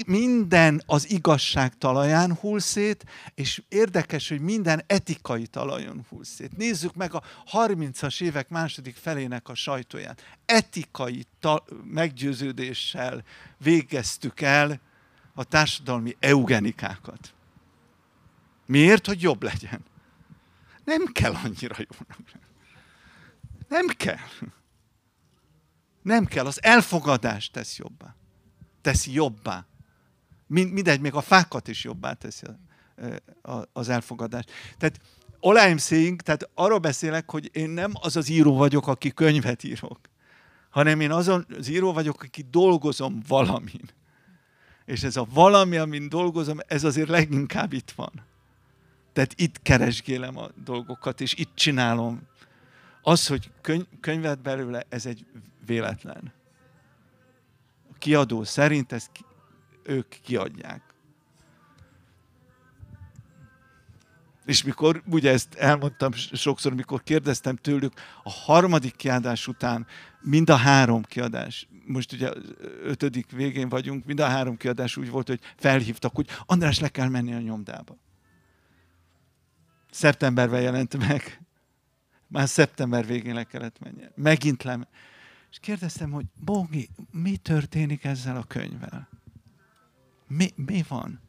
Minden az igazság talaján hull szét, és érdekes, hogy minden etikai talajon hull szét. Nézzük meg a 30-as évek második felének a sajtóját. Etikai meggyőződéssel végeztük el a társadalmi eugenikákat. Miért? Hogy jobb legyen. Nem kell annyira jónak. Nem kell. Nem kell. Az elfogadást tesz jobbá. Teszi jobbá. Mindegy, még a fákat is jobbá teszi az elfogadást. Tehát all I'm saying, tehát arról beszélek, hogy én nem az az író vagyok, aki könyvet írok, hanem én az író vagyok, aki dolgozom valamin. És ez a valami, amin dolgozom, ez azért leginkább itt van. Tehát itt keresgélem a dolgokat, és itt csinálom. Az, hogy könyvet belőle, ez egy véletlen. kiadó szerint ezt ők kiadják. És mikor, ugye ezt elmondtam sokszor, mikor kérdeztem tőlük, a harmadik kiadás után mind a három kiadás, most ugye ötödik végén vagyunk, mind a három kiadás úgy volt, hogy felhívtak, hogy András, le kell menni a nyomdába. Szeptemberben jelent meg. Már szeptember végén le kellett menni. Megint le. És kérdeztem, hogy Bogi, mi történik ezzel a könyvvel? Mi van?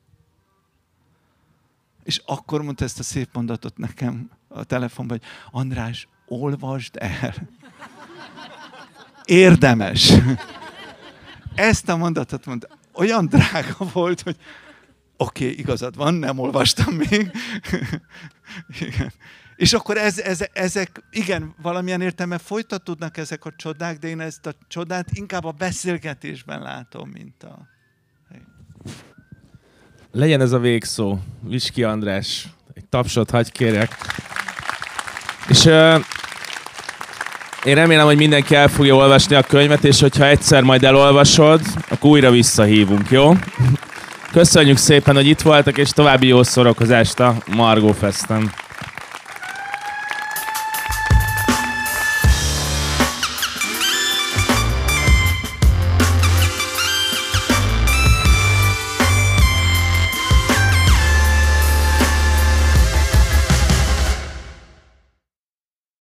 És akkor mondta ezt a szép mondatot nekem a telefonban, hogy András, olvasd el. Érdemes. Ezt a mondatot mondta. Olyan drága volt, hogy oké, igazad van, nem olvastam még. Igen. És akkor ezek, igen, valamilyen értelme folytatódnak ezek a csodák, de én ezt a csodát inkább a beszélgetésben látom, mint a... Legyen ez a végszó. Visky András, egy tapsot hagy kérek. És én remélem, hogy mindenki el fogja olvasni a könyvet, és hogyha egyszer majd elolvasod, akkor újra visszahívunk, jó? Köszönjük szépen, hogy itt voltak, és további jó szórakozást a Margófesten.